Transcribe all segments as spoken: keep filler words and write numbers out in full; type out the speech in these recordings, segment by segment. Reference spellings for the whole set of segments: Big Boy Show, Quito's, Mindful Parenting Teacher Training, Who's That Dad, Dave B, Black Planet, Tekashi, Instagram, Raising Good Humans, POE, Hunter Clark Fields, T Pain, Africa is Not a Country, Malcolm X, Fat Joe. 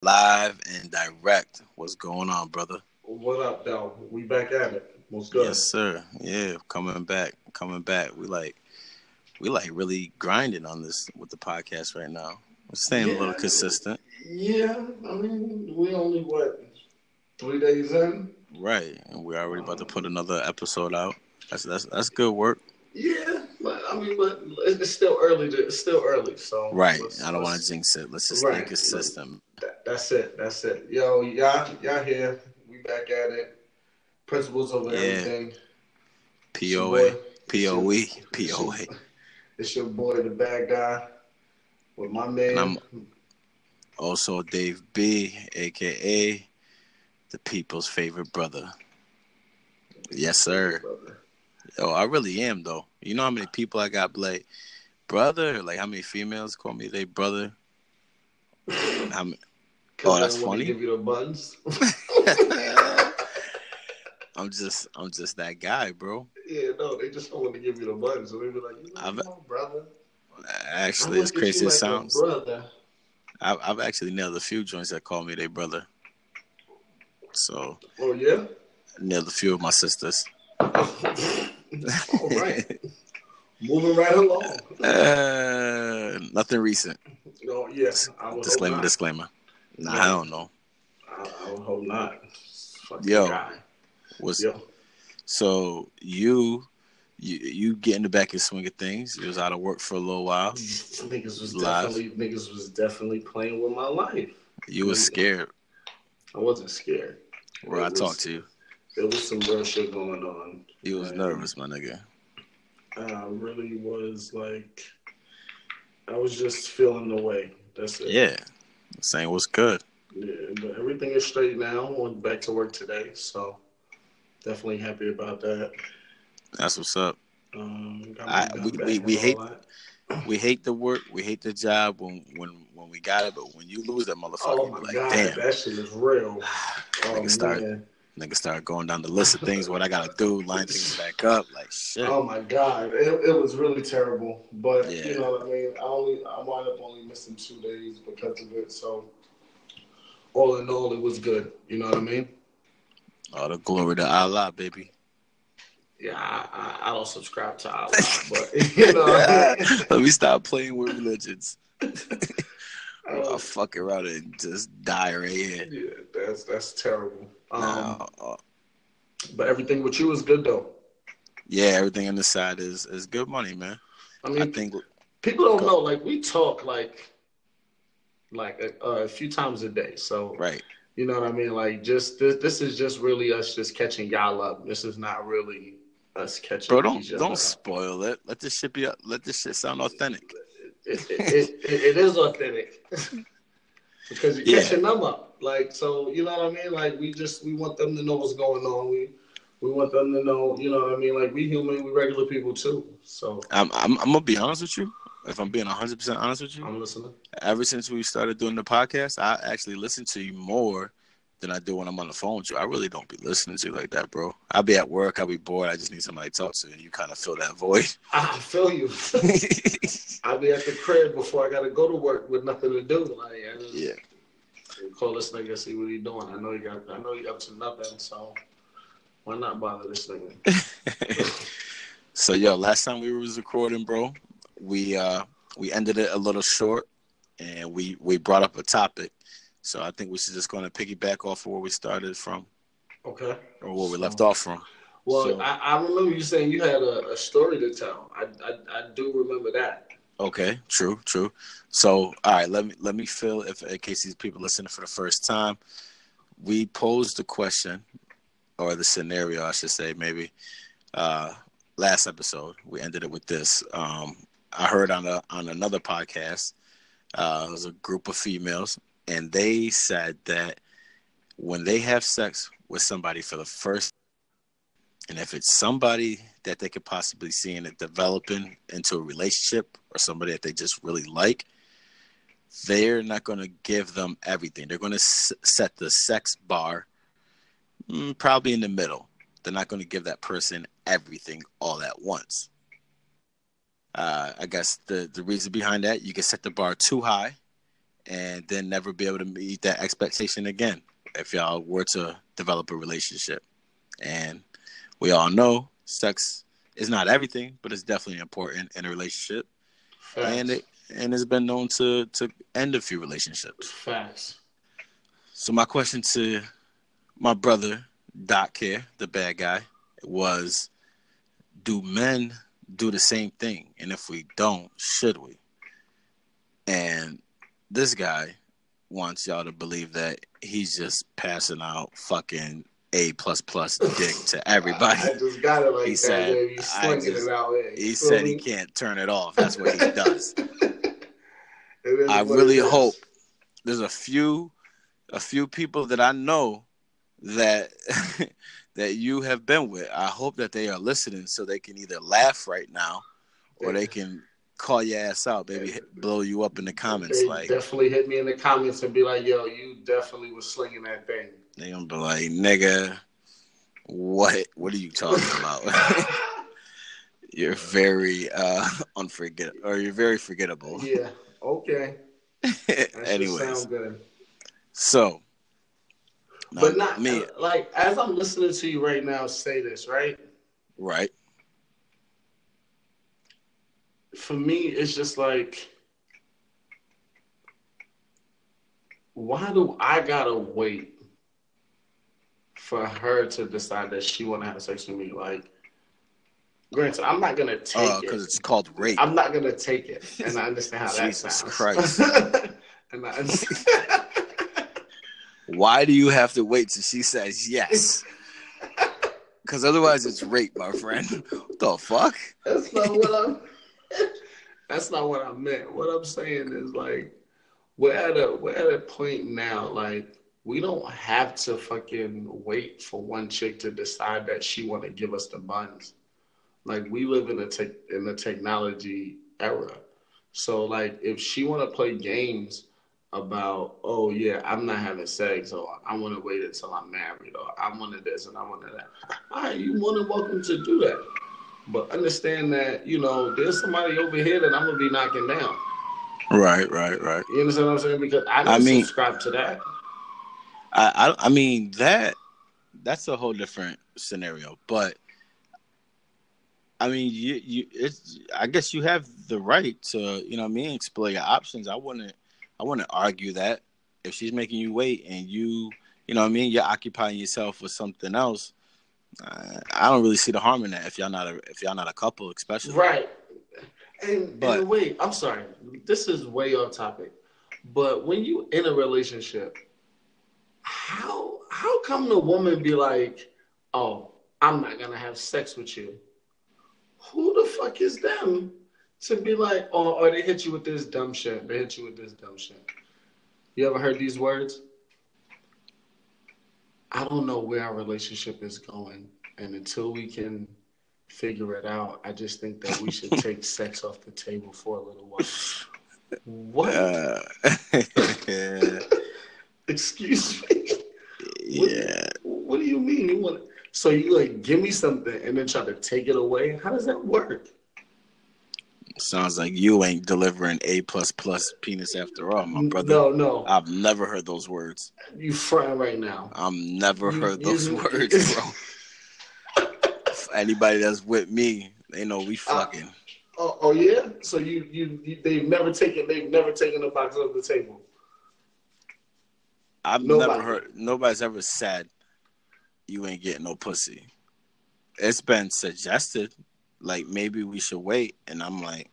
Live and direct. What's going on, brother? What up, though? We back at it. What's good? Yes, sir. Yeah, coming back, coming back. We like, we like really grinding on this with the podcast right now. We're staying yeah, a little consistent. Yeah, I mean, we only what three days in, right? And we're already about to put another episode out. That's that's that's good work. Yeah, but I mean, but it's still early. To, it's still early, so right. Let's, I don't want to jinx it. Let's just right. stay consistent. That, that's it. That's it. Yo, y'all, y'all here. We back at it. Principles over yeah. everything. P O A. P O E. P O A. It's your boy, the bad guy, with my man. And I'm also Dave B, a k a the people's favorite brother. Yes, sir. Brother. Yo, I really am, though. You know how many people I got, like, brother? Like, how many females call me they brother? I mean, oh, that's funny. Give you the buns. I'm just, I'm just that guy, bro. Yeah, no, they just don't want to give you the buns, so they be like, you know, I've, on, brother. Actually, as crazy as it sounds, brother. I've, I've actually nailed a few joints that call me they brother. So. Oh yeah. I nailed a few of my sisters. All right. Moving right along. Uh, nothing recent. No, yes. I would disclaimer, hope not. disclaimer. Nah, yeah. I don't know. I, I would hope not. Fucking Yo, guy. what's Yo. so you, you you get in the back and swing of things. You was out of work for a little while. Niggas was Live. definitely niggas was definitely playing with my life. You was scared. I wasn't scared. Where it I was, talked to you. There was some real shit going on. You was nervous, my nigga. I really was like, I was just feeling the way. That's it. Yeah. Saying what's good. Yeah, but everything is straight now. I went back to work today, so definitely happy about that. That's what's up. Um, I, we we, we hate we hate the work, we hate the job when when, when we got it, but when you lose that motherfucker, oh my like, God, damn, that shit is real. Nigga oh, start nigga start going down the list of things what I gotta do, line things back up, like shit. Oh my God, it, it was really terrible. But yeah. you know what I mean. I only I wound up only missing two days because of it, so. All in all, it was good. You know what I mean? All the glory to Allah, baby. Yeah, I, I, I don't subscribe to Allah, but you know. Let me stop playing with religions. I'll fuck around and just die right here. Yeah, that's that's terrible. Um, nah, but everything with you is good though. Yeah, everything on this side is is good money, man. I mean, I think people don't go. know. Like we talk, like. Like a, a few times a day, so right, you know what I mean. Like just this, this is just really us just catching y'all up. This is not really us catching. Bro, don't each other don't up. spoil it. Let this shit be. Let this shit sound authentic. It, it, it, it, it is authentic because you're yeah. catching them up. Like so, you know what I mean. Like we just we want them to know what's going on. We we want them to know. You know what I mean. Like we human, we regular people too. So I'm I'm, I'm gonna be honest with you. If I'm being one hundred percent honest with you, I'm listening. Ever since we started doing the podcast, I actually listen to you more than I do when I'm on the phone with you. I really don't be listening to you like that, bro. I'll be at work. I'll be bored. I just need somebody to talk to, and you kind of fill that void. I feel you. I'll be at the crib before I got to go to work with nothing to do. Like, I just, yeah. Call this nigga, see what he doing. I know you got. I know you up to nothing, so why not bother this nigga? So, yo, last time we was recording, bro, We uh we ended it a little short, and we, we brought up a topic, so I think we should just gonna piggyback off of where we started from, okay, or where we so, left off from. Well, so, I, I remember you saying you had a, a story to tell. I, I I do remember that. Okay, true, true. So all right, let me let me fill if in case these people listening for the first time, we posed the question or the scenario, I should say maybe. Uh, last episode we ended it with this. Um. I heard on a, on another podcast, uh, it was a group of females, and they said that when they have sex with somebody for the first, and if it's somebody that they could possibly see in it developing into a relationship or somebody that they just really like, they're not going to give them everything. They're going to s- set the sex bar mm, probably in the middle. They're not going to give that person everything all at once. Uh, I guess the, the reason behind that, you can set the bar too high and then never be able to meet that expectation again if y'all were to develop a relationship. And we all know sex is not everything, but it's definitely important in a relationship. Facts. And it and it's been known to to end a few relationships. Facts. So my question to my brother Doc here, the bad guy, was, do men do the same thing? And if we don't, should we? And this guy wants y'all to believe that he's just passing out fucking A plus plus dick to everybody. I, I just got it like he that. Said, yeah, he's slinging it out there. He said me? He can't turn it off. That's what he does. I really hope there's a few, a few people that I know that that you have been with. I hope that they are listening so they can either laugh right now or they can call your ass out, baby, yeah. Blow you up in the comments. They like definitely hit me in the comments and be like, yo, you definitely was slinging that thing. They gonna be like, nigga, what? What are you talking about? You're very uh, unforgettable, or you're very forgettable. Yeah, okay. Anyways. Good. So. Not but not me. Like, as I'm listening to you right now say this, right? Right. For me, it's just like, why do I gotta wait for her to decide that she wanna have sex with me? Like, granted, I'm not gonna take uh, it. Because it's called rape. I'm not gonna take it. And I understand how that sounds. Jesus Christ. And I understand. Why do you have to wait till she says yes? Because otherwise it's rape, my friend. What the fuck? That's not what I'm... That's not what I meant. What I'm saying is, like, we're at a we're at a point now, like, we don't have to fucking wait for one chick to decide that she want to give us the buns. Like, we live in a te- in a technology era. So, like, if she want to play games about, oh yeah, I'm not having sex, or I want to wait until I'm married, or I wanted this and I wanted that. All right, you're more than welcome to do that, but understand that, you know, there's somebody over here that I'm gonna be knocking down. Right, right, right. You understand what I'm saying? Because I don't I mean, subscribe to that. I, I, I mean that that's a whole different scenario, but I mean, you, you, it's. I guess you have the right to, you know what I mean, explore your options. I wouldn't. I wouldn't argue that. If she's making you wait and you, you know what I mean, you're occupying yourself with something else, uh, I don't really see the harm in that if y'all not a, if y'all not a couple, especially. Right. And, but, and wait, I'm sorry. This is way off topic. But when you're in a relationship, how how come the woman be like, oh, I'm not going to have sex with you? Who the fuck is them? To be like, oh, or they hit you with this dumb shit. They hit you with this dumb shit. You ever heard these words? I don't know where our relationship is going. And until we can figure it out, I just think that we should take sex off the table for a little while. What? Uh, yeah. Excuse me? What, yeah. What do you mean? You want? So you like, give me something and then try to take it away? How does that work? Sounds like you ain't delivering A plus plus penis after all, my brother. No, no. I've never heard those words. You frying right now. I've never you, heard those you, words, bro. Anybody that's with me, they know we fucking. Uh, oh, oh yeah. So you, you you they've never taken they've never taken a box off the table. I've Nobody. never heard nobody's ever said you ain't getting no pussy. It's been suggested. Like, maybe we should wait. And I'm like,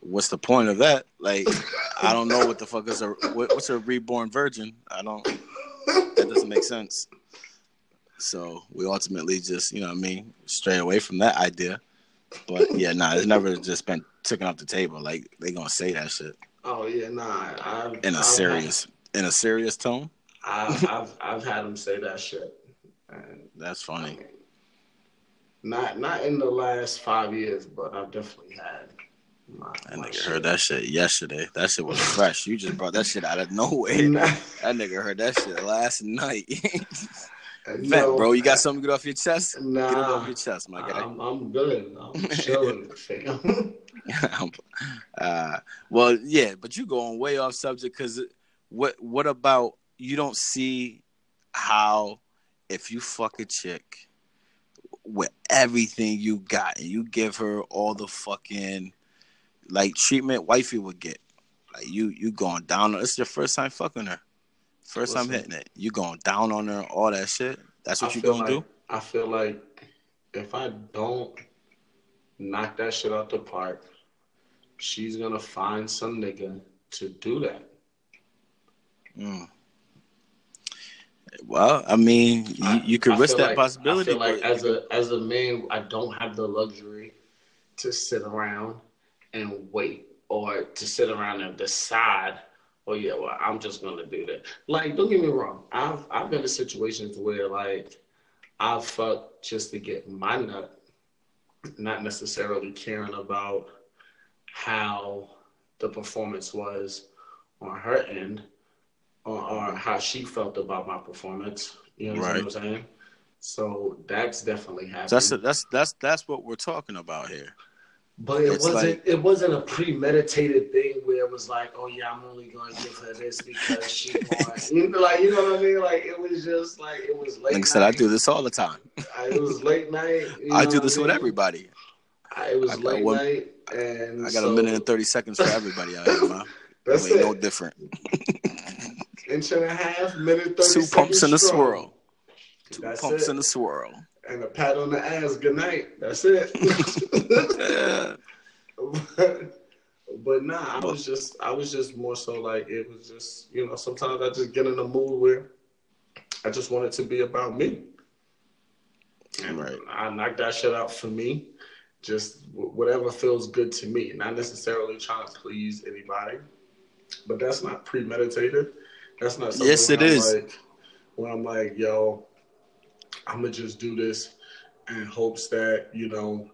what's the point of that? Like, I don't know what the fuck is a, what, what's a reborn virgin? I don't, that doesn't make sense. So we ultimately just, you know what I mean, stray away from that idea. But yeah, nah, it's never just been taken off the table. Like, they gonna say that shit. Oh yeah, nah. I've, in a I've serious, had, in a serious tone? I've, I've, I've had them say that shit. And that's funny. Not not in the last five years, but I've definitely had. My, that my nigga shit. Heard that shit yesterday. That shit was fresh. You just brought that shit out of nowhere. Nah. That nigga heard that shit last night. No, bro, you got something good off your chest? Nah, get it off your chest, my guy. I'm, I'm good. I'm chilling, fam. uh, well, yeah, but you're going way off subject because what, what about you don't see how if you fuck a chick with everything you got and you give her all the fucking like treatment wifey would get, like you you going down. It's your first time fucking her. First Listen, time hitting it. You going down on her, all that shit. That's what I you going like, to do? I feel like if I don't knock that shit out the park, she's going to find some nigga to do that. Mm. Well, I mean, I, you, you could I risk that like, possibility. I feel like as a, as a man, I don't have the luxury to sit around and wait or to sit around and decide oh yeah, well, I'm just gonna do that. Like, don't get me wrong. I've I've been in situations where like I fucked just to get my nut, not necessarily caring about how the performance was on her end, or, or how she felt about my performance. You know what, right. what I'm saying? So that's definitely happened. That's a, that's that's that's what we're talking about here. But it it's wasn't like, it wasn't a premeditated thing where it was like, oh yeah, I'm only gonna give her this because she wants you know, like you know what I mean? Like it was just like it was late. Like I said, I do this all the time. I, it was late night. You know I do this I mean? with everybody. I, it was I late one, night and I got so, a minute and thirty seconds for everybody out here, man. That's it. No different. Inch and a half, minute thirty seconds. Two pumps and a swirl. Two that's pumps and a swirl. And a pat on the ass, good night. That's it. yeah. but, but nah, I was just, I was just more so like it was just, you know, sometimes I just get in a mood where I just want it to be about me. And right. I knock that shit out for me, just whatever feels good to me. Not necessarily trying to please anybody, but that's not premeditated. That's not something. Yes, it I'm is. Like, when I'm like, yo. I'm going to just do this in hopes that, you know,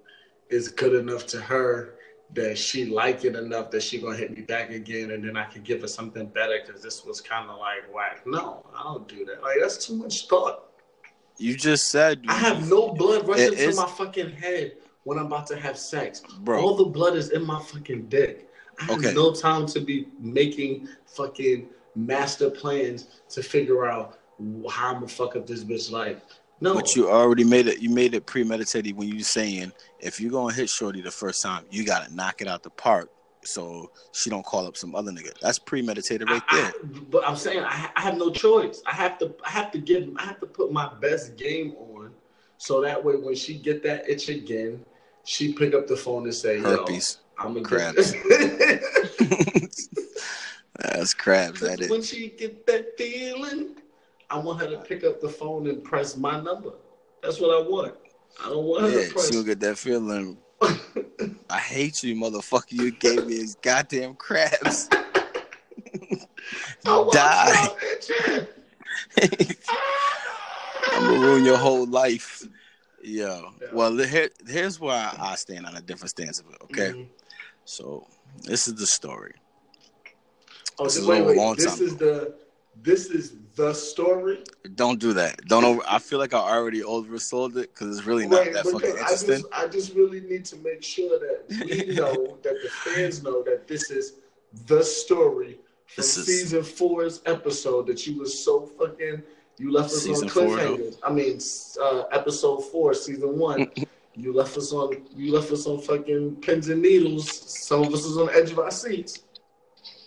it's good enough to her that she like it enough that she going to hit me back again and then I can give her something better because this was kind of like whack. No, I don't do that. Like, that's too much thought. You just said. I have no blood rushing to my fucking head when I'm about to have sex. Bro. All the blood is in my fucking dick. I have okay. no time to be making fucking master plans to figure out how I'm going to fuck up this bitch's life. No. But you already made it. You made it premeditated when you saying if you're gonna hit shorty the first time, you gotta knock it out the park so she don't call up some other nigga. That's premeditated right I, there. I, but I'm saying I, I have no choice. I have to. I have to give. I have to put my best game on so that way when she get that itch again, she pick up the phone and say, herpes. Yo, I'm a crabs. That's crabs. That is. When she get that feeling. I want her to pick up the phone and press my number. That's what I want. I don't want her yeah, to press. Yeah, she'll get that feeling. I hate you, motherfucker. You gave me his goddamn crabs. Die. I'm going to ruin your whole life. Yo. Yeah. Well, here, here's why I stand on a different stance of it, okay? Mm-hmm. So, this is the story. Oh, this is wait, wait. Long this time is ago. the... This is the story. Don't do that. Don't over. I feel like I already oversold it because it's really not Wait, that fucking interesting. I just, I just really need to make sure that we know that the fans know that this is the story from this is, season four's episode that you were so fucking you left us on cliffhangers. Four, I mean, uh, episode four, season one. you left us on. You left us on fucking pins and needles. Some of us was on the edge of our seats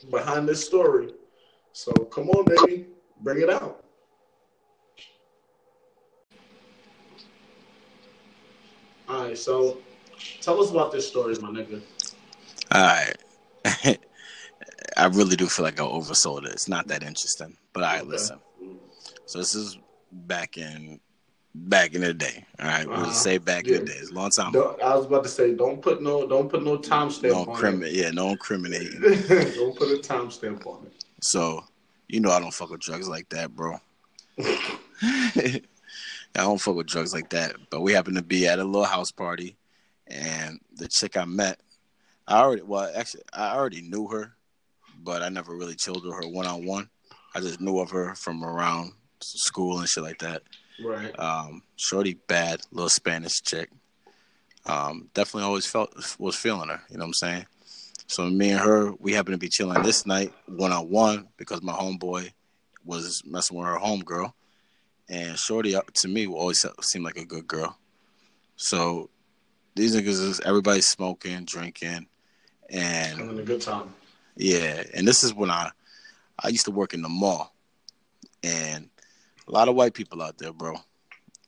behind this story. So, come on, baby. Bring it out. All right, so tell us about this story, my nigga. All right. I really do feel like I oversold it. It's not that interesting. But, all right, okay. listen. So, this is back in back in the day. All right, we'll uh-huh. say back yeah. in the day. It's a long time ago. I was about to say, don't put no don't put no timestamp on crimi- it. Yeah, no incriminating. Don't put a timestamp on it. So, you know I don't fuck with drugs like that, bro. I don't fuck with drugs like that. But we happened to be at a little house party, and the chick I met, I already well actually I already knew her, but I never really chilled with her one on one. I just knew of her from around school and shit like that. Right. Um, shorty bad, little Spanish chick. Um, definitely always felt was feeling her, you know what I'm saying? So me and her, we happened to be chilling this night one-on-one because my homeboy was messing with her homegirl. And Shorty, to me, will always seem like a good girl. So these niggas is everybody's smoking, drinking, and having a good time. Yeah, and this is when I I used to work in the mall, and a lot of white people out there, bro.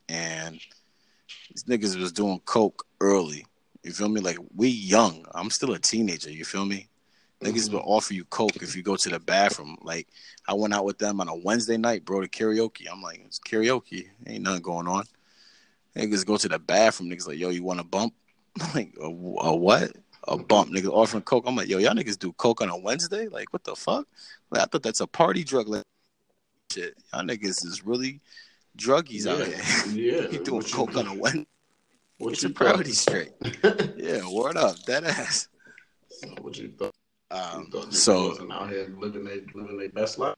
And these niggas was doing coke early. You feel me? Like, we young. I'm still a teenager. You feel me? Mm-hmm. Niggas will offer you coke if you go to the bathroom. Like, I went out with them on a Wednesday night, bro, to karaoke. I'm like, it's karaoke. Ain't nothing going on. Niggas go to the bathroom. Niggas like, yo, you want a bump? I'm like, a, a what? A bump. Niggas offering coke. I'm like, yo, y'all niggas do coke on a Wednesday? Like, what the fuck? Like, I thought that's a party drug. Like, shit. Y'all niggas is really druggies yeah. out here. Yeah. You doing what coke you on a Wednesday? What Get you your priorities straight. Yeah, word up. That ass. So what you thought? Um, you thought so wasn't out here living their living their best life.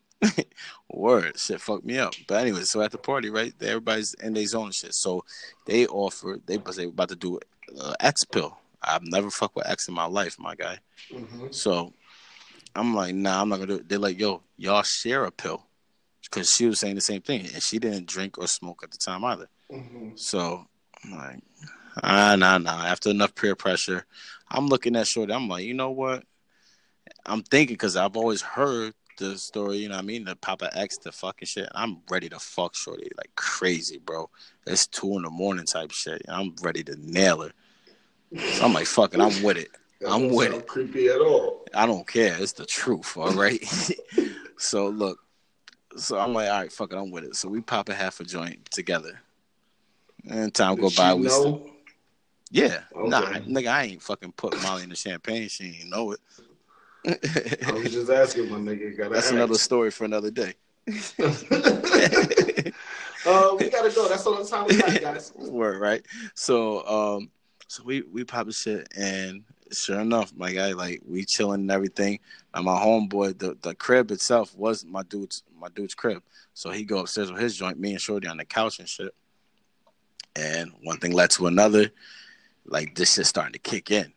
Word, shit fucked me up. But anyway, so at the party, right, everybody's in their zone and shit. So they offered, they was about to do uh, X pill. I've never fucked with X in my life, my guy. Mm-hmm. So I'm like, nah, I'm not gonna do it. They're like, yo, y'all share a pill, because she was saying the same thing, and she didn't drink or smoke at the time either. Mm-hmm. So I'm like, ah, nah, nah. After enough peer pressure, I'm looking at Shorty. I'm like, you know what? I'm thinking, because I've always heard the story, you know what I mean? The Papa X, the fucking shit. I'm ready to fuck Shorty like crazy, bro. It's two in the morning type shit. I'm ready to nail her. So I'm like, fuck it. I'm with it. That I'm with it. Creepy at all. I don't care. It's the truth, all right? So, look. So, I'm like, all right, fuck it. I'm with it. So, we pop a half a joint together. And time Did go by. We still... Yeah. Okay. Nah, nigga, I ain't fucking put Molly in the champagne. She ain't know it. I was just asking my nigga. Gotta That's ask. Another story for another day. uh, we gotta go. That's all the time we got, guys. Word, right? So, um, so we we pop a shit, and sure enough, my guy, like, we chilling and everything. And my homeboy, the the crib itself was my dude's my dude's crib. So he go upstairs with his joint, me and Shorty on the couch and shit. And one thing led to another. Like, this shit's starting to kick in.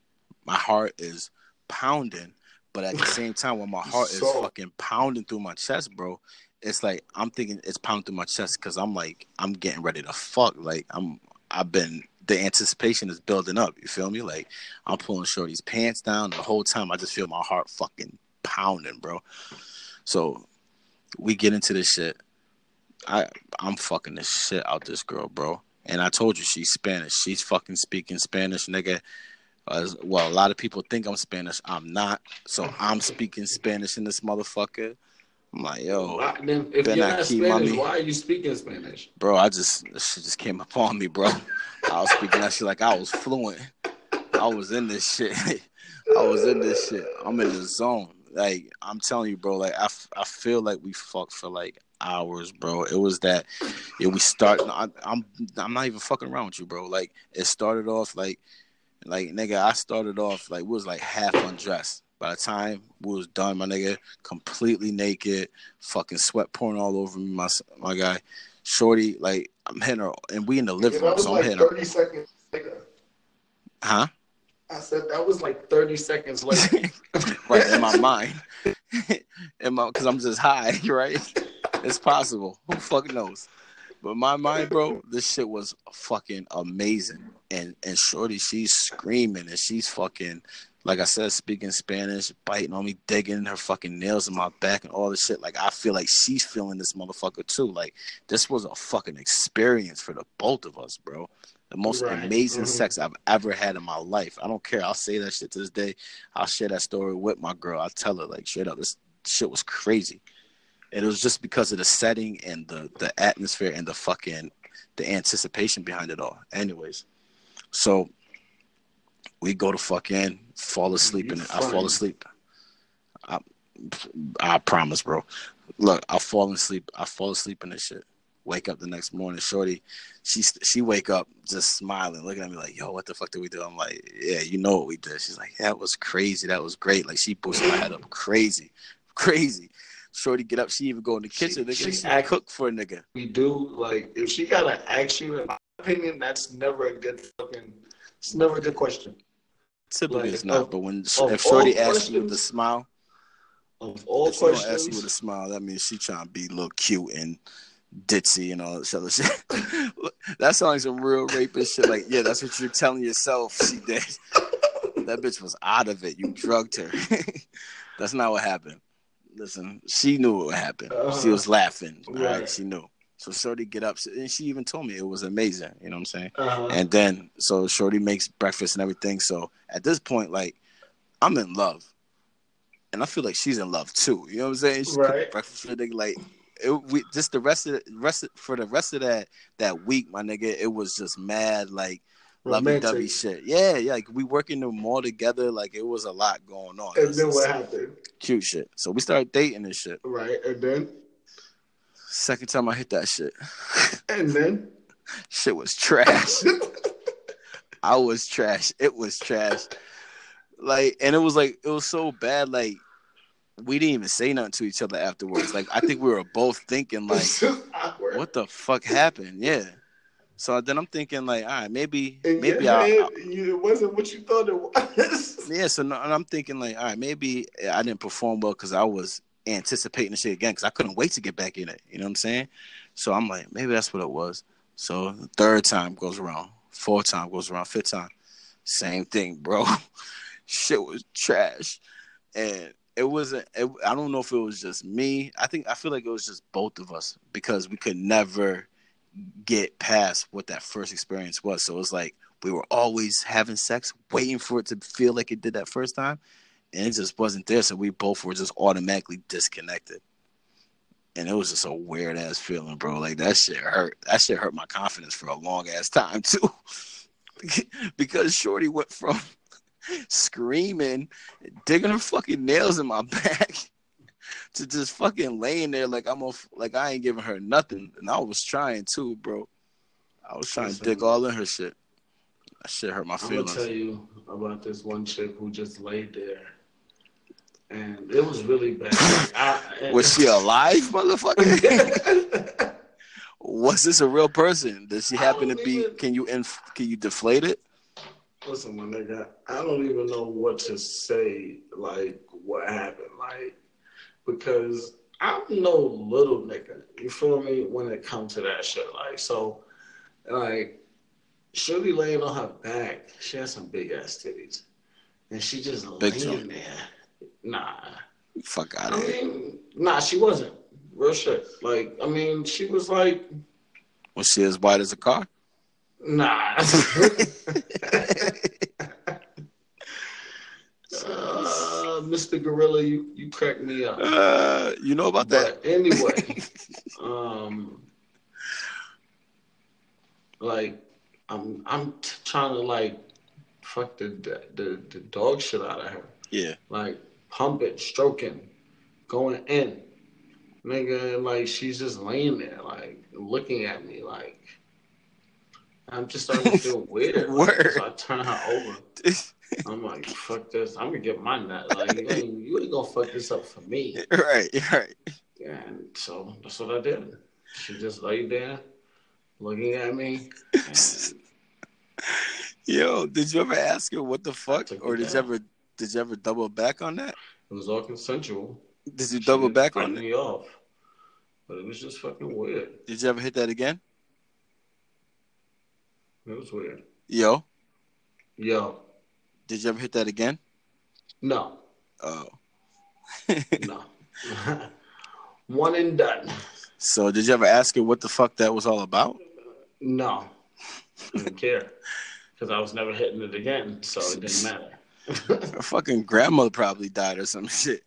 My heart is pounding. But at the same time, when my heart so, is fucking pounding through my chest, bro, it's like I'm thinking it's pounding through my chest because I'm like, I'm getting ready to fuck. Like, I'm, I've been, the anticipation is building up. You feel me? Like, I'm pulling Shorty's pants down the whole time. I just feel my heart fucking pounding, bro. So we get into this shit. I, I'm fucking the shit out this girl, bro. And I told you, she's Spanish. She's fucking speaking Spanish, nigga. As, well, a lot of people think I'm Spanish. I'm not. So I'm speaking Spanish in this motherfucker. I'm like, yo. Why, then, if you're not Spanish, mommy. Why are you speaking Spanish? Bro, I just, she just came upon me, bro. I was speaking that shit like I was fluent. I was in this shit. I was in this shit. I'm in the zone. Like, I'm telling you, bro, like, I, I feel like we fucked for, like, hours, bro. It was that, yeah, we start. I, I'm, I'm not even fucking around with you, bro. Like, it started off, like, Like, nigga, I started off, like, we was, like, half undressed. By the time we was done, my nigga, completely naked, fucking sweat pouring all over me, my my guy. Shorty, like, I'm hitting her, and we in the living room, so I'm hitting her. That was, like, thirty seconds later. Huh? I said that was, like, thirty seconds later. Right, in my mind. in my, because I'm just high, right? It's possible. Who fucking knows? But my mind, bro, this shit was fucking amazing. And and Shorty, she's screaming and she's fucking, like I said, speaking Spanish, biting on me, digging her fucking nails in my back and all this shit. Like, I feel like she's feeling this motherfucker too. Like, this was a fucking experience for the both of us, bro. The most right. amazing mm-hmm. sex I've ever had in my life. I don't care. I'll say that shit to this day. I'll share that story with my girl. I'll tell her, like, straight up, this shit was crazy. And it was just because of the setting and the, the atmosphere and the fucking the anticipation behind it all. Anyways, so we go to fucking fall asleep You're and funny. I fall asleep. I I promise, bro. Look, I fall asleep. I fall asleep in this shit. Wake up the next morning, Shorty. She she wake up just smiling, looking at me like, "Yo, what the fuck did we do?" I'm like, "Yeah, you know what we did." She's like, "That was crazy. That was great." Like, she pushed my head up, crazy, crazy. Shorty get up. She even go in the kitchen. She, nigga, she, she cook for a nigga. We do, like, if she gotta ask you, in my opinion, that's never a good fucking It's never a good question. Typically like, it's not, of, but when if Shorty asks you with a smile, of all if questions, she don't ask you with a smile, that means she trying to be a little cute and ditzy and all this other shit. That sounds like some real rapist shit. Like, yeah, that's what you're telling yourself she did. That bitch was out of it. You drugged her. That's not what happened. Listen, she knew what happened. Uh, she was laughing. Right. All right, she knew. So Shorty get up, and she even told me it was amazing. You know what I'm saying? Uh-huh. And then, so Shorty makes breakfast and everything. So at this point, like, I'm in love, and I feel like she's in love too. You know what I'm saying? She right. cooked breakfast for the nigga, like, it, we just the rest of the rest of, for the rest of that that week, my nigga, it was just mad like lovey-dovey shit. Yeah, yeah, like we working them more together. Like it was a lot going on. And was, then what happened? Cute shit. So we started dating and shit. Right, and then. Second time I hit that shit. And then? Shit was trash. I was trash. It was trash. Like, and it was like, it was so bad, like, we didn't even say nothing to each other afterwards. Like, I think we were both thinking, like, what the fuck happened? Yeah. So then I'm thinking, like, all right, maybe, and maybe I. It wasn't what you thought it was. Yeah, so no, and I'm thinking, like, all right, maybe I didn't perform well because I was anticipating the shit again because I couldn't wait to get back in it. You know what I'm saying? So I'm like, maybe that's what it was. So third time goes around, fourth time goes around, fifth time, same thing, bro. Shit was trash, and it wasn't. It, I don't know if it was just me. I think I feel like it was just both of us because we could never get past what that first experience was. So it was like we were always having sex, waiting for it to feel like it did that first time. And it just wasn't there, so we both were just automatically disconnected. And it was just a weird-ass feeling, bro. Like, that shit hurt. That shit hurt my confidence for a long-ass time, too. Because Shorty went from screaming, digging her fucking nails in my back, to just fucking laying there like I'm a, like I ain't giving her nothing. And I was trying, too, bro. I was trying to dig all in her shit. That shit hurt my feelings. I'm going to tell you about this one chick who just laid there. And it was really bad. I, I, was she alive, motherfucker? Was this a real person? Does she happen to be? Even, can you inf, can you deflate it? Listen, my nigga, I don't even know what to say. Like what happened? Like because I'm no little nigga. You feel me? When it comes to that shit, like so, like Shirley laying on her back. She has some big ass titties, and she just big laying jump. There. Nah. Fuck out of here. I mean, nah, she wasn't. Real shit. Like, I mean, she was like... Was she as wide as a car? Nah. uh, Mister Gorilla, you, you cracked me up. Uh, you know about but that? Anyway. um, like, I'm I'm t- trying to, like, fuck the, the, the dog shit out of her. Yeah. Like, pumping, stroking, going in. Nigga, like, she's just laying there, like, looking at me, like, I'm just starting to feel weird. Like, so I turn her over. I'm like, fuck this. I'm going to get my nut. Like, you ain't, you ain't going to fuck this up for me. Right, right. And so that's what I did. She just laid there, looking at me. And... Yo, did you ever ask her what the fuck? Or did you ever... Did you ever double back on that? It was all consensual. Did you she double back on it? Me off, but it was just fucking weird. Did you ever hit that again? It was weird. Yo? Yo. Did you ever hit that again? No. Oh. No. One and done. So did you ever ask her what the fuck that was all about? No. I didn't care. Because I was never hitting it again, so it didn't matter. Her fucking grandmother probably died or some shit.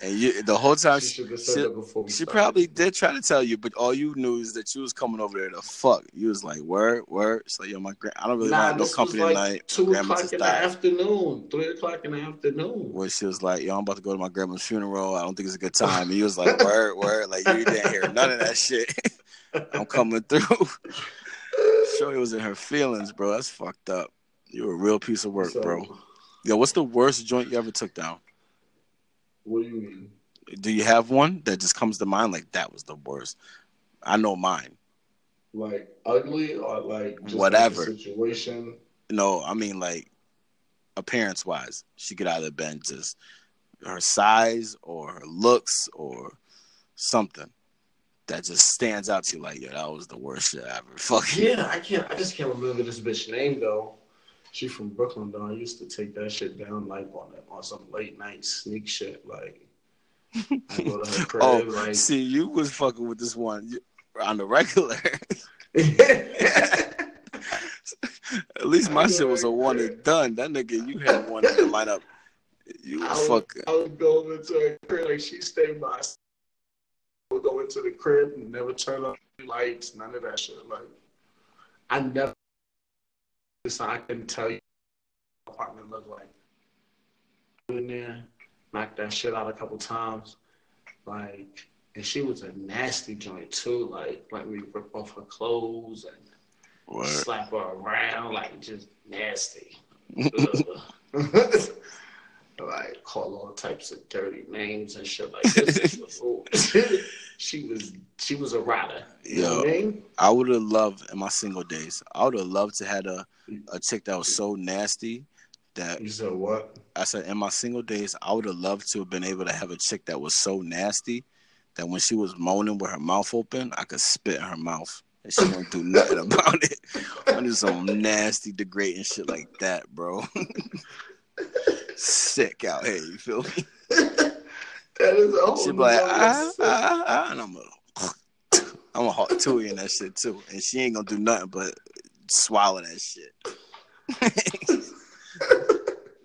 And you, the whole time she, she, she, she probably did try to tell you, but all you knew is that you was coming over there to fuck. You was like, word, word. It's like, yo, my grand, I don't really nah, want no company like tonight. Two o'clock in died. the afternoon, three o'clock in the afternoon. Where she was like, yo, I'm about to go to my grandma's funeral. I don't think it's a good time. And you was like, word, word. Like you didn't hear none of that shit. I'm coming through. Sure, it was in her feelings, bro. That's fucked up. You're a real piece of work, so, bro. Yo, what's the worst joint you ever took down? What do you mean? Do you have one that just comes to mind? Like, that was the worst. I know mine. Like, ugly or like just whatever. Like the situation? No, I mean like appearance wise, she could either been just her size or her looks or something that just stands out to you like, yo, that was the worst shit I ever. Fuck yeah, I can't. I just can't remember this bitch's name though. She from Brooklyn though. I used to take that shit down like on that, on some late night sneak shit like. I go to her crib, oh, like, see, you was fucking with this one on the regular. At least my shit was a one and done. That nigga, you had one in the lineup. You was fucking. I was going into her crib, like she stayed by. I would go into the crib and never turn on the lights, none of that shit. Like, I never. So I couldn't tell you what my apartment looked like. In there, knocked that shit out a couple times. Like, and she was a nasty joint too. Like, like we rip off her clothes and. What? Slap her around like just nasty. Like call all types of dirty names and shit like this. she was she was a rider. You Yo, know what I mean? I would have loved in my single days. I would have loved to had a a chick that was so nasty that you said what? I said in my single days, I would have loved to have been able to have a chick that was so nasty that when she was moaning with her mouth open, I could spit in her mouth. And she won't do nothing about it. I'm just some nasty, degrading shit like that, bro. Sick out here, you feel me? That is a whole she be like, ah, ah, ah, and I'm a, I'm a hot tooie in that shit too, and she ain't gonna do nothing but swallow that shit.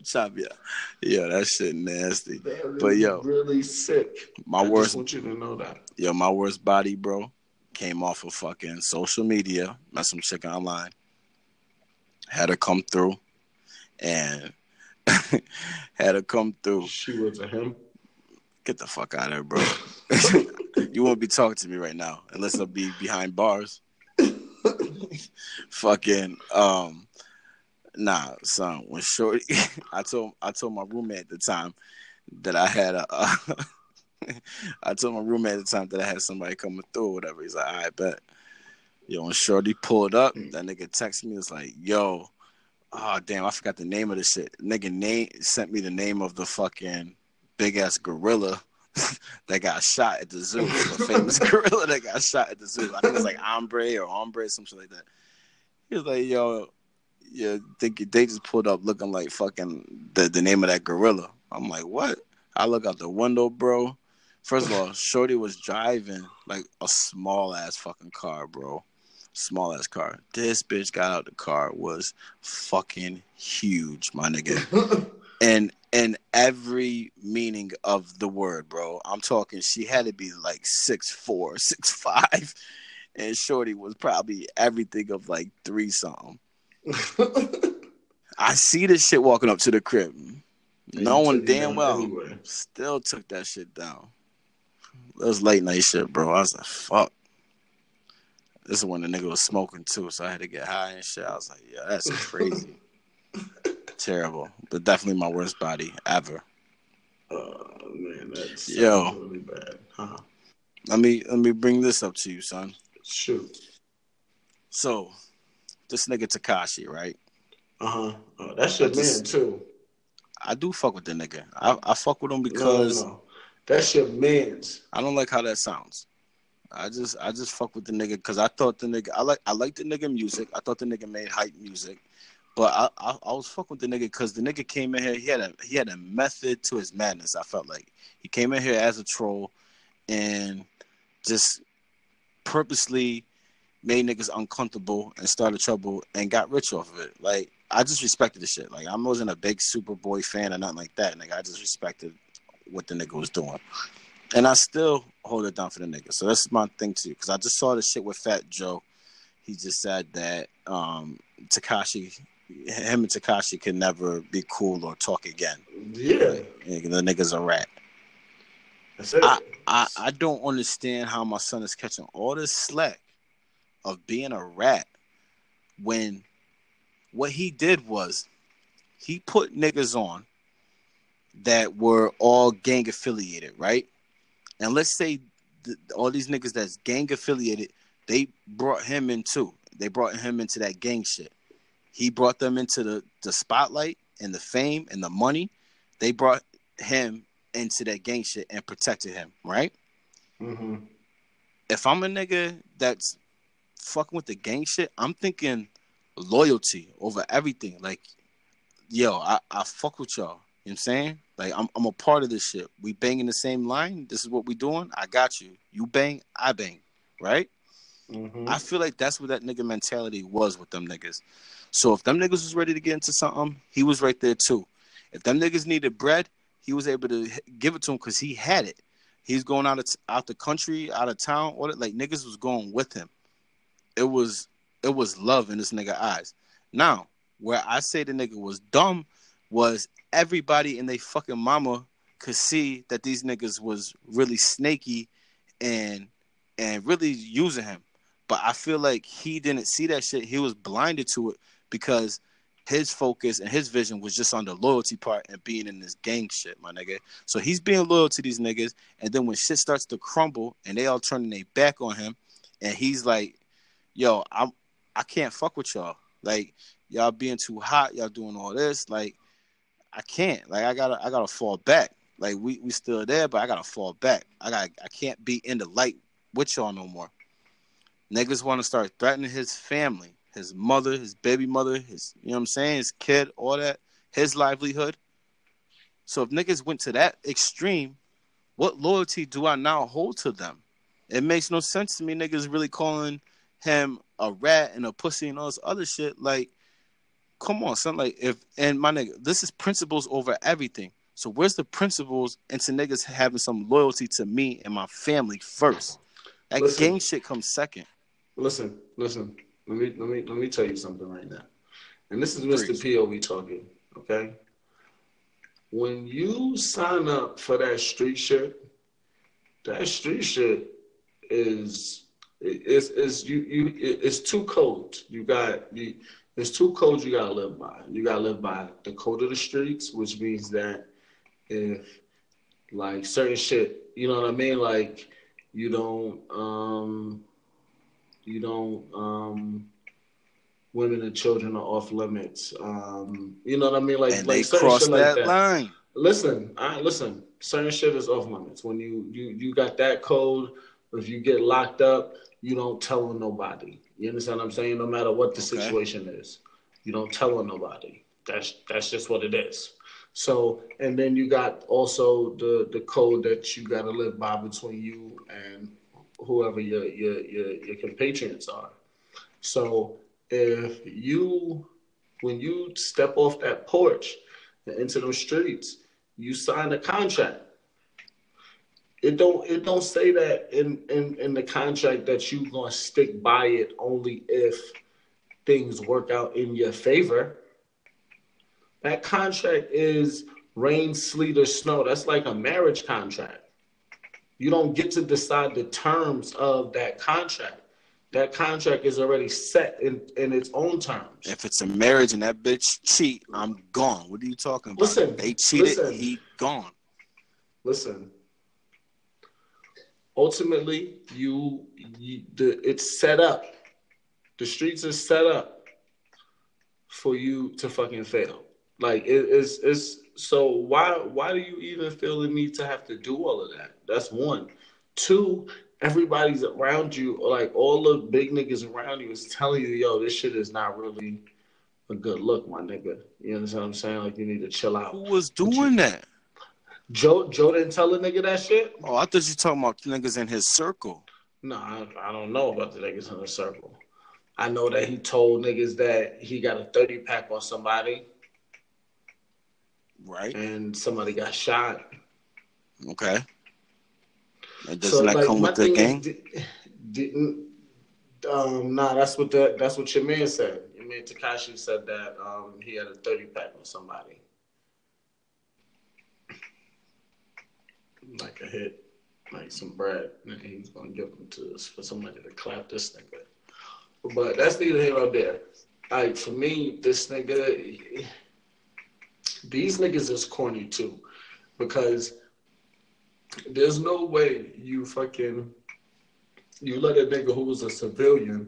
Chop, yeah, yeah, that shit nasty. That but yo, really sick. My I worst, just want you to know that. Yo, my worst body, bro. Came off of fucking social media, met some chick online, had her come through, and had her come through. She was a him? Get the fuck out of here, bro. You won't be talking to me right now, unless I'll be behind bars. Fucking, um, nah, son, when shorty, I told, I told my roommate at the time that I had a... Uh, I told my roommate at the time that I had somebody coming through or whatever. He's like, all right, bet. Yo, and shorty pulled up. That nigga texted me. It's like, yo, oh, damn, I forgot the name of this shit. Nigga name, sent me the name of the fucking big-ass gorilla that got shot at the zoo. The famous gorilla that got shot at the zoo. I think it was like Ombre or Ombre, some shit like that. He was like, yo, yeah, think they just pulled up looking like fucking the, the name of that gorilla. I'm like, what? I look out the window, bro. First of all, shorty was driving like a small ass fucking car, bro. Small ass car. This bitch got out the car was fucking huge, my nigga. And in every meaning of the word, bro. I'm talking she had to be like six four, six five, and shorty was probably everything of like three something. I see this shit walking up to the crib. No one damn well anywhere. Still took that shit down. It was late night shit, bro. I was like, fuck. This is when the nigga was smoking too, so I had to get high and shit. I was like, yeah, that's crazy. Terrible. But definitely my worst body ever. Oh, man, that's Yo, really bad. Huh? Let me, let me bring this up to you, son. Shoot. So, this nigga Tekashi, right? Uh-huh. Oh, that's your man too. I do fuck with the nigga. I, I fuck with him because no, no. That's your man's. I don't like how that sounds. I just I just fuck with the nigga because I thought the nigga I like I like the nigga music. I thought the nigga made hype music, but I I, I was fucking with the nigga because the nigga came in here. He had a he had a method to his madness. I felt like he came in here as a troll, and just purposely made niggas uncomfortable and started trouble and got rich off of it. Like. I just respected the shit. Like, I wasn't a big Superboy fan or nothing like that. Like, I just respected what the nigga was doing. And I still hold it down for the nigga. So that's my thing, too. Because I just saw the shit with Fat Joe. He just said that um, Tekashi, him and Tekashi can never be cool or talk again. Yeah. Like, the nigga's a rat. That's it. I, I, I don't understand how my son is catching all this slack of being a rat when... What he did was he put niggas on that were all gang affiliated, right? And let's say th- all these niggas that's gang affiliated, they brought him in too. They brought him into that gang shit. He brought them into the, the spotlight and the fame and the money. They brought him into that gang shit and protected him, right? Mm-hmm. If I'm a nigga that's fucking with the gang shit, I'm thinking loyalty over everything. Like, yo, I, I fuck with y'all. You know what I'm saying? Like, I'm I'm a part of this shit. We banging the same line. This is what we doing. I got you. You bang, I bang. Right? Mm-hmm. I feel like that's what that nigga mentality was with them niggas. So if them niggas was ready to get into something, he was right there too. If them niggas needed bread, he was able to give it to him because he had it. He's going out of t- out the country, out of town. All that, like, niggas was going with him. It was it was love in this nigga eyes. Now, where I say the nigga was dumb was everybody and they fucking mama could see that these niggas was really snaky and and really using him. But I feel like he didn't see that shit. He was blinded to it because his focus and his vision was just on the loyalty part and being in this gang shit, my nigga. So he's being loyal to these niggas, and then when shit starts to crumble and they all turning their back on him, and he's like, yo, I'm, I can't fuck with y'all. Like, y'all being too hot, y'all doing all this. Like, I can't. Like, I gotta I gotta fall back. Like, we, we still there, but I gotta fall back. I got I can't be in the light with y'all no more. Niggas wanna start threatening his family. His mother, his baby mother, his, you know what I'm saying, his kid, all that, his livelihood. So if niggas went to that extreme, what loyalty do I now hold to them? It makes no sense to me, niggas really calling him a rat and a pussy and all this other shit. Like, come on, son. Like, if, and my nigga, this is principles over everything. So where's the principles into niggas having some loyalty to me and my family first? That listen, gang shit comes second. Listen, listen. Let me let me let me tell you something right now, and this is Mister P O V talking. Okay, when you sign up for that street shit, that street shit is is is you you it's two codes. You got the there's two codes you gotta live by. You gotta live by the code of the streets, which means that if like certain shit, you know what I mean, like you don't. Um, You don't, um, women and children are off limits. Um, you know what I mean? Like, and like they cross that, like that line. Listen, I, listen, certain shit is off limits. When you, you, you got that code, if you get locked up, you don't tell on nobody. You understand what I'm saying? No matter what the okay. situation is, you don't tell on nobody. That's, that's just what it is. So, and then you got also the, the code that you got to live by between you and whoever your, your your your compatriots are. So if you, when you step off that porch and into those streets, you sign a contract. It don't it don't say that in, in, in the contract that you gonna stick by it only if things work out in your favor. That contract is rain, sleet, or snow. That's like a marriage contract. You don't get to decide the terms of that contract. That contract is already set in, in its own terms. If it's a marriage and that bitch cheat, I'm gone. What are you talking about? Listen, they cheated, listen, he gone. Listen. Ultimately, you, you the, it's set up. The streets are set up for you to fucking fail. Like it, it's it's. So why why do you even feel the need to have to do all of that? That's one. Two, everybody's around you, like all the big niggas around you is telling you, yo, this shit is not really a good look, my nigga. You understand what I'm saying? Like you need to chill out. Who was doing you, that? Joe Joe didn't tell a nigga that shit? Oh, I thought you talking about niggas in his circle. No, I, I don't know about the niggas in his circle. I know that he told niggas that he got a thirty pack on somebody. Right. And somebody got shot. Okay. That does so, not like, come with the gang? Did, didn't um nah, that's what the, that's what your man said. Your man Tekashi said that um he had a thirty pack on somebody. Like a hit, like some bread. And he was gonna give them to us for somebody to clap this nigga. But that's neither here nor there. Like for me, this nigga these niggas is corny too, because there's no way you fucking you let a nigga who was a civilian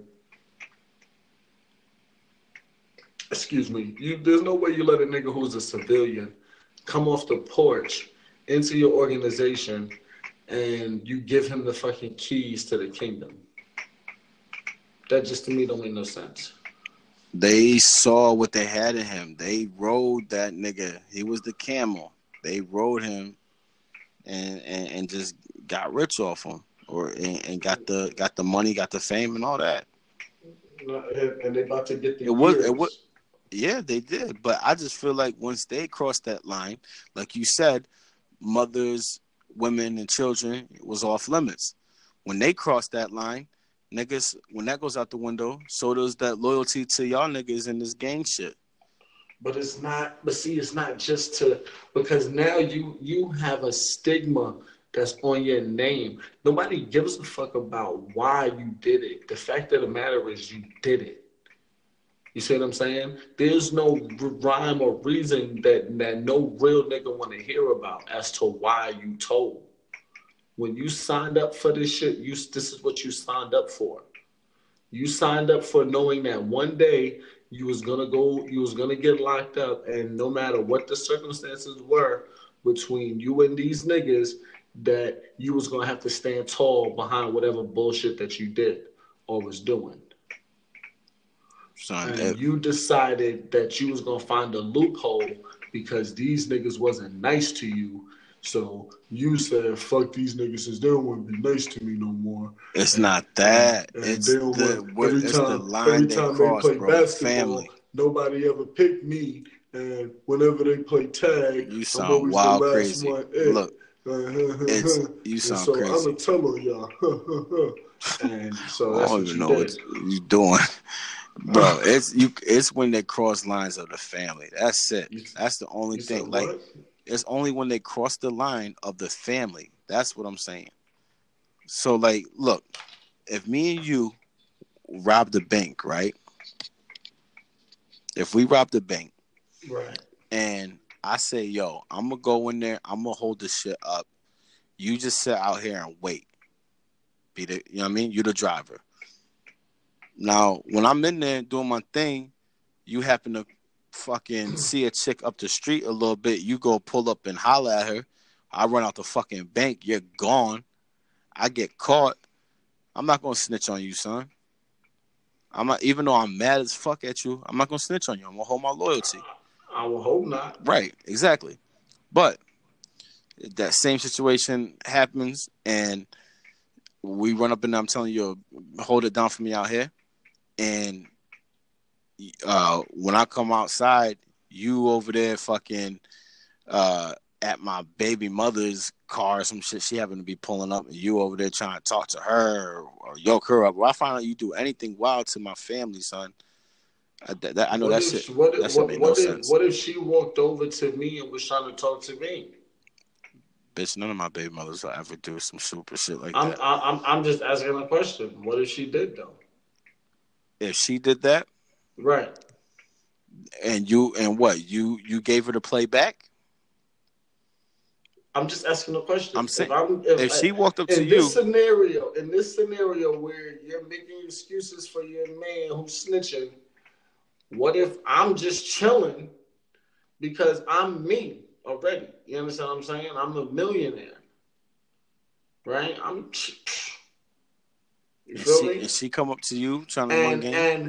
excuse me, you, there's no way you let a nigga who's a civilian come off the porch into your organization and you give him the fucking keys to the kingdom. That just to me don't make no sense. They saw what they had in him. They rode that nigga. He was the camel. They rode him and and, and just got rich off him, or and, and got the got the money, got the fame, and all that. And they about to get the. It was, it was, yeah, they did. But I just feel like once they crossed that line, like you said, mothers, women, and children was off limits. When they crossed that line, niggas, when that goes out the window, so does that loyalty to y'all niggas in this gang shit. But it's not, but see, it's not just to, because now you you have a stigma that's on your name. Nobody gives a fuck about why you did it. The fact of the matter is you did it. You see what I'm saying? There's no rhyme or reason that, that no real nigga want to hear about as to why you told. When you signed up for this shit, you, this is what you signed up for. You signed up for knowing that one day you was gonna go, you was gonna get locked up, and no matter what the circumstances were between you and these niggas, that you was gonna have to stand tall behind whatever bullshit that you did or was doing. Son, and you decided that you was gonna find a loophole because these niggas wasn't nice to you. So you said, fuck these niggas, since they don't want to be nice to me no more. It's and, not that. And, and it's, the, want, every it's time, the line every time they, they cross, play bro, basketball, family. Nobody ever picked me. And whenever they play tag, you sound wild crazy. One, hey. Look, it's, you sound so crazy. So I'm a teller, y'all. And so that's I don't even you know did. What you're doing. Bro, it's, you, it's when they cross lines of the family. That's it. That's the only you thing. Like. What? It's only when they cross the line of the family. That's what I'm saying. So, like, look, if me and you robbed the bank, right? If we robbed the bank, right? And I say, yo, I'm going to go in there. I'm going to hold this shit up. You just sit out here and wait. Be the, you know what I mean? You're the driver. Now, when I'm in there doing my thing, you happen to fucking see a chick up the street a little bit, you go pull up and holler at her. I run out the fucking bank. You're gone. I get caught. I'm not gonna snitch on you, son. I'm not, even though I'm mad as fuck at you, I'm not gonna snitch on you. I'm gonna hold my loyalty. I will hope not. Right, exactly. But that same situation happens and we run up and I'm telling you, hold it down for me out here. And Uh, when I come outside, you over there fucking uh, at my baby mother's car or some shit. She happened to be pulling up and you over there trying to talk to her or yoke her up. Well, I find out you do anything wild to my family, son. I, that, that, I know that shit. What if she walked over to me and was trying to talk to me? Bitch, none of my baby mothers will ever do some super shit like I'm, that. I'm, I'm just asking a question. What if she did, though? If she did that? Right. And you and what? You you gave her the playback? I'm just asking a question. I'm saying if, I'm, if, if I, she walked up to you. In this scenario, in this scenario where you're making excuses for your man who's snitching, what if I'm just chilling because I'm me already? You understand what I'm saying? I'm a millionaire. Right? I'm you feel and she, me? And she come up to you trying to run game? And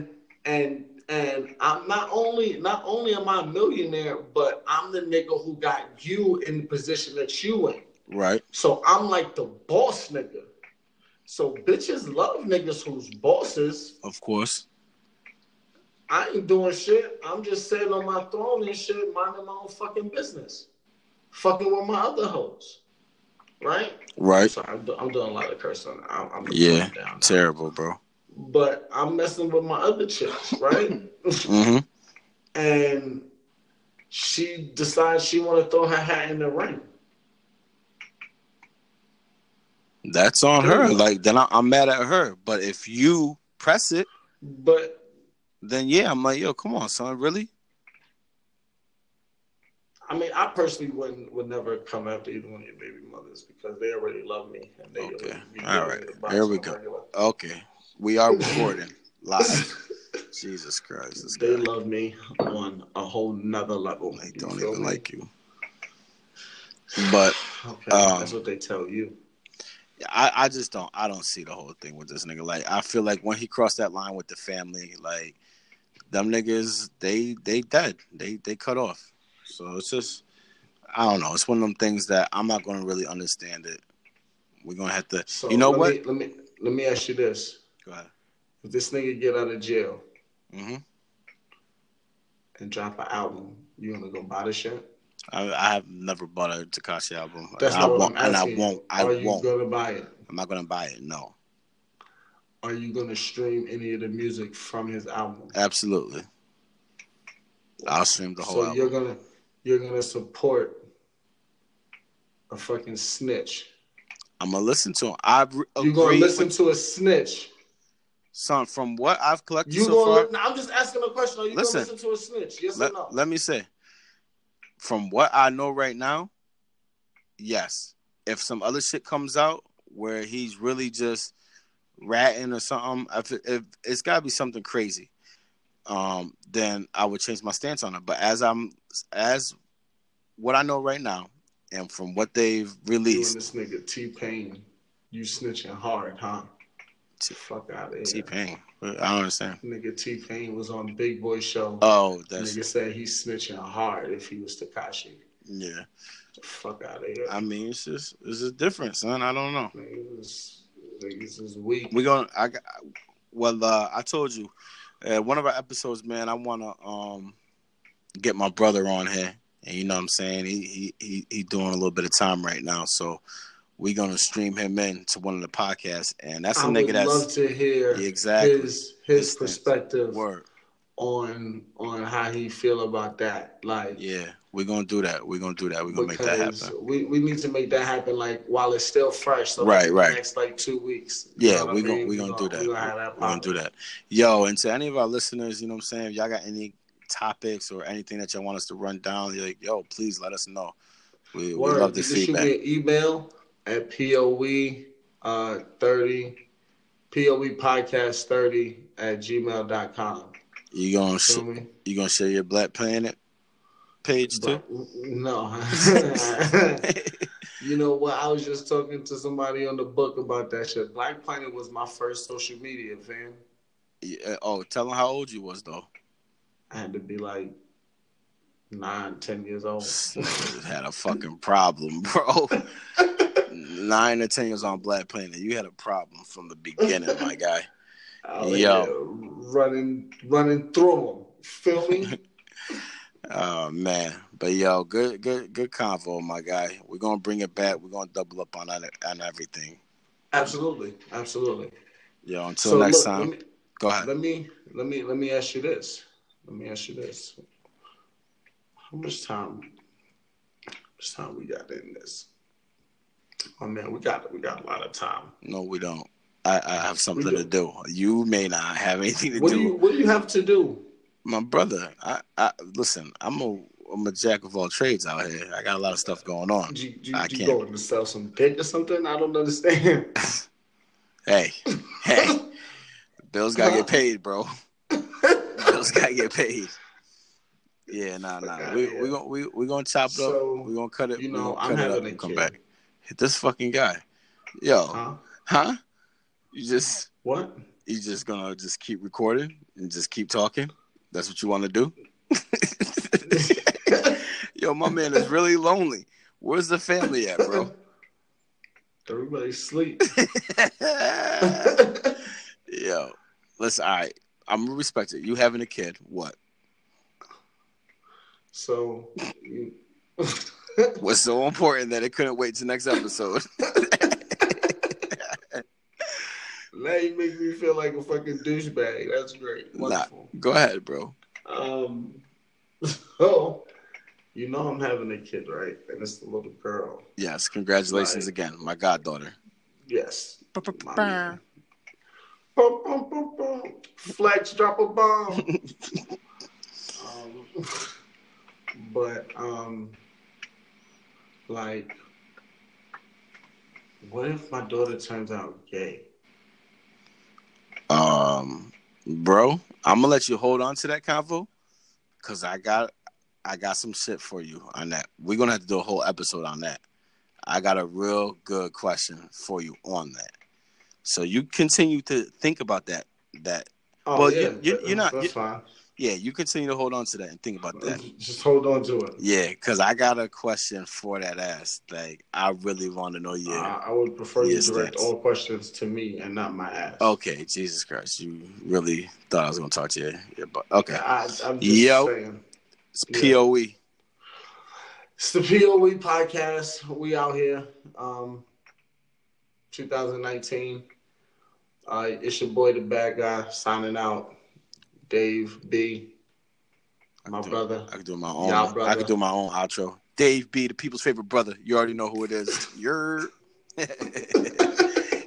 and And I'm not only not only am I a millionaire, but I'm the nigga who got you in the position that you in. Right. So I'm like the boss nigga. So bitches love niggas who's bosses. Of course. I ain't doing shit. I'm just sitting on my throne and shit, minding my own fucking business. Fucking with my other hoes. Right? Right. So I'm, I'm doing a lot of cursing. I'm, I'm yeah. Down terrible, bro. But I'm messing with my other chicks, right? Mm-hmm. And she decides she want to throw her hat in the ring. That's on her. Like, then I, I'm mad at her. But if you press it, but then, yeah, I'm like, yo, come on, son, really? I mean, I personally wouldn't would never come after either one of your baby mothers because they already love me. And they okay. All right. Here we go. Regular. Okay. We are recording live. Jesus Christ. This they guy. love me on a whole nother level. They don't even me? like you. But okay, um, that's what they tell you. I, I just don't I don't see the whole thing with this nigga. Like, I feel like when he crossed that line with the family, like them niggas, they they dead. They they cut off. So it's just, I don't know. It's one of them things that I'm not gonna really understand it. We're gonna have to. So you know let what? Me, let me let me ask you this. Go ahead. If this nigga get out of jail mm-hmm. and drop an album, you gonna go buy the shit? I, I have never bought a Tekashi album. That's and not I what I'm asking. And I won't. I Are you won't. gonna buy it? I'm not gonna buy it. No. Are you gonna stream any of the music from his album? Absolutely. I'll stream the whole. So album. you're gonna you're gonna support a fucking snitch. I'm gonna listen to him. I re- You're gonna listen with... to a snitch. Son, from what I've collected you so far. Li- I'm just asking a question. Are you listen, gonna listen to a snitch? Yes let, or no? Let me say. From what I know right now, yes. If some other shit comes out where he's really just ratting or something, if, it, if it's gotta be something crazy, um, then I would change my stance on it. But as I'm, as what I know right now, and from what they've released, you and this nigga T Pain, you snitching hard, huh? T- Fuck out of here. T Pain, I don't understand. Nigga T Pain was on Big Boy Show. Oh, that's nigga said he's snitching hard if he was Tekashi. Yeah. Fuck out of here. I mean, it's just it's just different, son. I don't know. Niggas is weak. We gonna I got, well uh, I told you, uh, one of our episodes, man. I wanna um get my brother on here. And you know what I'm saying? He, he he he doing a little bit of time right now. So we're going to stream him in to one of the podcasts. And that's a I nigga would that's... I love to hear exactly his, his, his perspective Word. on on how he feel about that. Like, yeah, we're going to do that. We're going to do that. We're going to make that happen. We, we need to make that happen, like, while it's still fresh. So right, like, right. The next, like, two weeks. Yeah, we're going we gonna, gonna to do that. We're going to do that. Yo, and to any of our listeners, you know what I'm saying? If y'all got any topics or anything that y'all want us to run down, you're like, yo, please let us know. We Word. we love the feedback. Shoot me an email at poe uh thirty poe podcast thirty at gmail dot com. You gonna sh- you gonna share your Black Planet page but, too? No. You know what? I was just talking to somebody on the book about that shit. Black Planet was my first social media, fam. Yeah, oh, tell them how old you was though. I had to be like nine, ten years old. Had a fucking problem, bro. Nine or ten years on Black Planet, you had a problem from the beginning, my guy. Oh, Yo, yeah. running, running through them, feel me? Oh man, but yo, good, good, good convo, my guy. We're gonna bring it back. We're gonna double up on on everything. Absolutely, absolutely. Yo, until so next look, time. Me, go ahead. Let me, let me, let me ask you this. Let me ask you this. How much time how much time we got in this? Oh man, we got we got a lot of time. No, we don't. I, I have something do. to do. You may not have anything to what do. do you, what do you have to do? My brother, I, I listen, I'm a I'm a jack of all trades out here. I got a lot of stuff going on. Do, do, I do can't. You going to sell some dick or something? I don't understand. Hey, hey. Bills gotta get paid, bro. Gotta get paid. Yeah, nah, nah. We we gonna we we gonna chop it up. So, we gonna cut it. You know, I'm having a come back. Hit this fucking guy. Yo, huh? huh? You just what? You just gonna just keep recording and just keep talking? That's what you want to do? Yo, my man is really lonely. Where's the family at, bro? Everybody's asleep. Yo, listen. All right. I'm respected. You having a kid? What? So, you... what's so important that it couldn't wait till next episode? Now you make me feel like a fucking douchebag. That's great. Wonderful. Nah, go ahead, bro. Um, so you know I'm having a kid, right? And it's the little girl. Yes. Congratulations like, again, my goddaughter. Yes. My Boom, boom, boom, boom. Flex, drop a bomb. um, but, um, like, what if my daughter turns out gay? Um, bro, I'm gonna let you hold on to that convo, cause I got I got some shit for you on that. We're gonna have to do a whole episode on that. I got a real good question for you on that. So you continue to think about that. That. Oh, well, yeah, you, you, you're not. That's you, fine. Yeah, you continue to hold on to that and think about that. Just hold on to it. Yeah, because I got a question for that ass. Like, I really want to know you. Uh, I would prefer you direct all questions to me and not my ass. Okay, Jesus Christ. You really thought I was going to talk to you. Yeah, but, okay. I, I'm just Yo, saying. It's P O E. Yeah. It's the P O E podcast. We out here. Um, twenty nineteen. Uh, it's your boy, the bad guy, signing out. Dave B, my I do, brother. I can do my own. Y'all brother. I can do my own outro. Dave B, the people's favorite brother. You already know who it is. You're,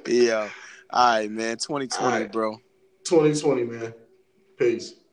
yeah. All right, man. twenty twenty, right. Bro. twenty twenty, man. Peace.